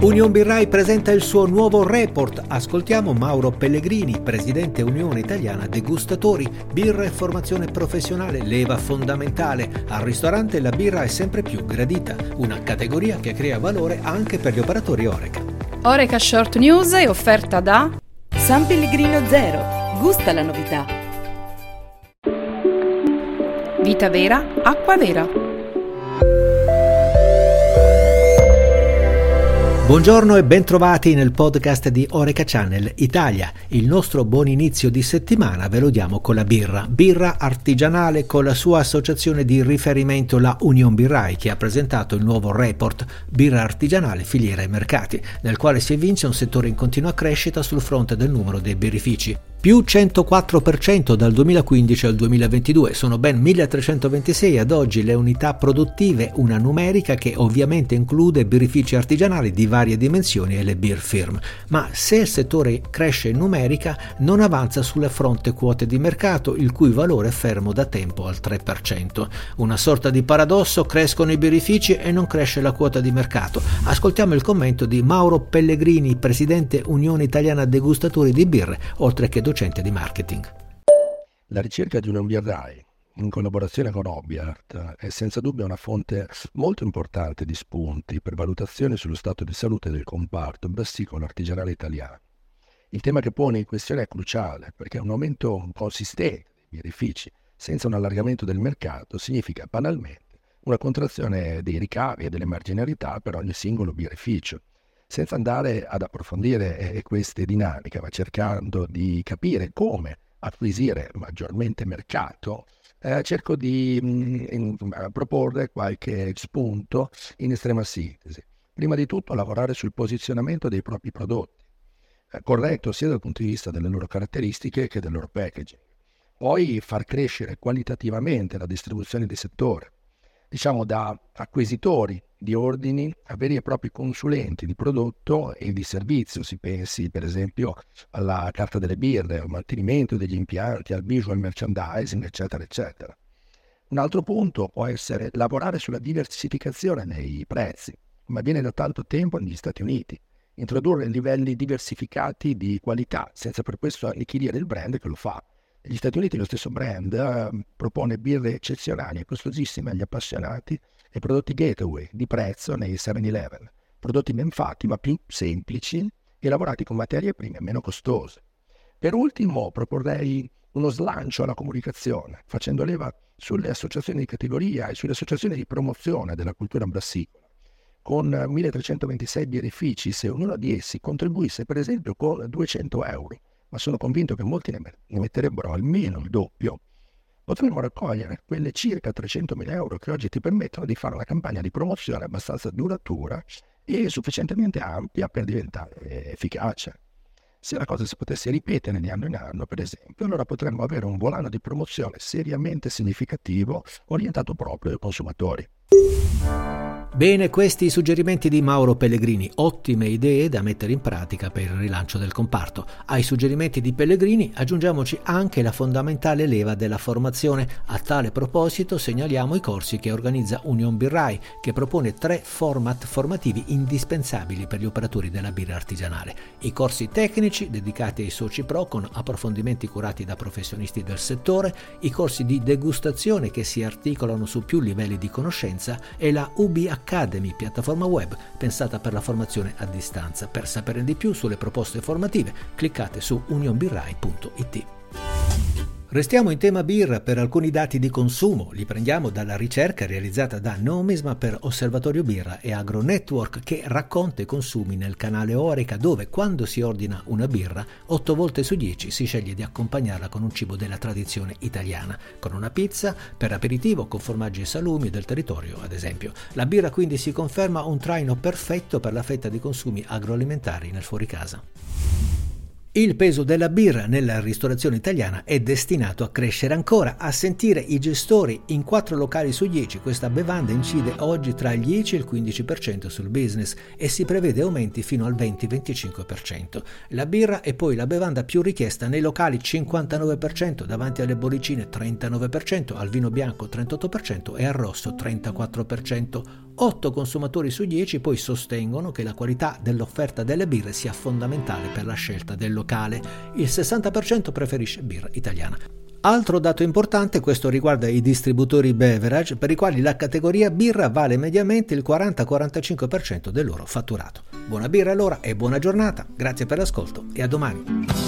Union Birrai presenta il suo nuovo report. Ascoltiamo Mauro Pellegrini, presidente Unione Italiana Degustatori. Birra e formazione professionale, leva fondamentale. Al ristorante la birra è sempre più gradita, una categoria che crea valore anche per gli operatori Horeca. Horeca Short News è offerta da San Pellegrino Zero. Gusta la novità. Vita vera, acqua vera. Buongiorno e bentrovati nel podcast di Horeca Channel Italia. Il nostro buon inizio di settimana ve lo diamo con la birra. Birra artigianale con la sua associazione di riferimento la Union Birrai, che ha presentato il nuovo report Birra artigianale, filiera e mercati, nel quale si evince un settore in continua crescita sul fronte del numero dei birrifici. Più 104% dal 2015 al 2022, sono ben 1326 ad oggi le unità produttive, una numerica che ovviamente include birrifici artigianali di varie dimensioni e le beer firm. Ma se il settore cresce in numerica, non avanza sulla fronte quote di mercato, il cui valore è fermo da tempo al 3%. Una sorta di paradosso: crescono i birrifici e non cresce la quota di mercato. Ascoltiamo il commento di Mauro Pellegrini, presidente Unione Italiana Degustatori di Birra, oltre che docente di marketing. La ricerca di Union Birrai in collaborazione con OBIART è senza dubbio una fonte molto importante di spunti per valutazioni sullo stato di salute del comparto brassicolo artigianale italiano. Il tema che pone in questione è cruciale, perché un aumento consistente dei birrifici senza un allargamento del mercato significa banalmente una contrazione dei ricavi e delle marginalità per ogni singolo birrificio. Senza andare ad approfondire queste dinamiche, ma cercando di capire come acquisire maggiormente mercato, cerco di proporre qualche spunto in estrema sintesi. Prima di tutto lavorare sul posizionamento dei propri prodotti, corretto sia dal punto di vista delle loro caratteristiche che del loro packaging. Poi far crescere qualitativamente la distribuzione di settore, da acquisitori di ordini a veri e propri consulenti di prodotto e di servizio. Si pensi per esempio alla carta delle birre, al mantenimento degli impianti, al visual merchandising, eccetera eccetera. Un altro punto può essere lavorare sulla diversificazione nei prezzi, come avviene da tanto tempo negli Stati Uniti, introdurre livelli diversificati di qualità senza per questo annichilire il brand che lo fa. Negli Stati Uniti lo stesso brand propone birre eccezionali e costosissime agli appassionati e prodotti gateway di prezzo nei 7-Eleven, prodotti ben fatti ma più semplici e lavorati con materie prime meno costose. Per ultimo proporrei uno slancio alla comunicazione, facendo leva sulle associazioni di categoria e sulle associazioni di promozione della cultura brassicola. Con 1326 birrifici, se ognuno di essi contribuisse per esempio con 200 euro, ma sono convinto che molti ne metterebbero almeno il doppio, potremmo raccogliere quelle circa 300.000 euro che oggi ti permettono di fare una campagna di promozione abbastanza duratura e sufficientemente ampia per diventare efficace. Se la cosa si potesse ripetere di anno in anno, per esempio, allora potremmo avere un volano di promozione seriamente significativo orientato proprio ai consumatori. Bene, questi i suggerimenti di Mauro Pellegrini, ottime idee da mettere in pratica per il rilancio del comparto. Ai suggerimenti di Pellegrini aggiungiamoci anche la fondamentale leva della formazione. A tale proposito segnaliamo i corsi che organizza Union Birrai, che propone 3 format formativi indispensabili per gli operatori della birra artigianale. I corsi tecnici dedicati ai soci pro con approfondimenti curati da professionisti del settore, i corsi di degustazione che si articolano su più livelli di conoscenza e la UBIART Academy, piattaforma web pensata per la formazione a distanza. Per saperne di più sulle proposte formative, cliccate su unionbirrai.it. Restiamo in tema birra per alcuni dati di consumo. Li prendiamo dalla ricerca realizzata da Nomisma per Osservatorio Birra e AgroNetwork, che racconta i consumi nel canale Horeca, dove quando si ordina una birra 8 volte su 10 si sceglie di accompagnarla con un cibo della tradizione italiana, con una pizza, per aperitivo, con formaggi e salumi del territorio ad esempio. La birra quindi si conferma un traino perfetto per la fetta di consumi agroalimentari nel fuoricasa. Il peso della birra nella ristorazione italiana è destinato a crescere ancora. A sentire i gestori, in 4 locali su 10 questa bevanda incide oggi tra il 10 e il 15% sul business e si prevede aumenti fino al 20-25%. La birra è poi la bevanda più richiesta nei locali, 59%, davanti alle bollicine 39%, al vino bianco 38% e al rosso 34%. 8 consumatori su 10 poi sostengono che la qualità dell'offerta delle birre sia fondamentale per la scelta del locale. Il 60% preferisce birra italiana. Altro dato importante, questo riguarda i distributori beverage, per i quali la categoria birra vale mediamente il 40-45% del loro fatturato. Buona birra allora e buona giornata, grazie per l'ascolto e a domani.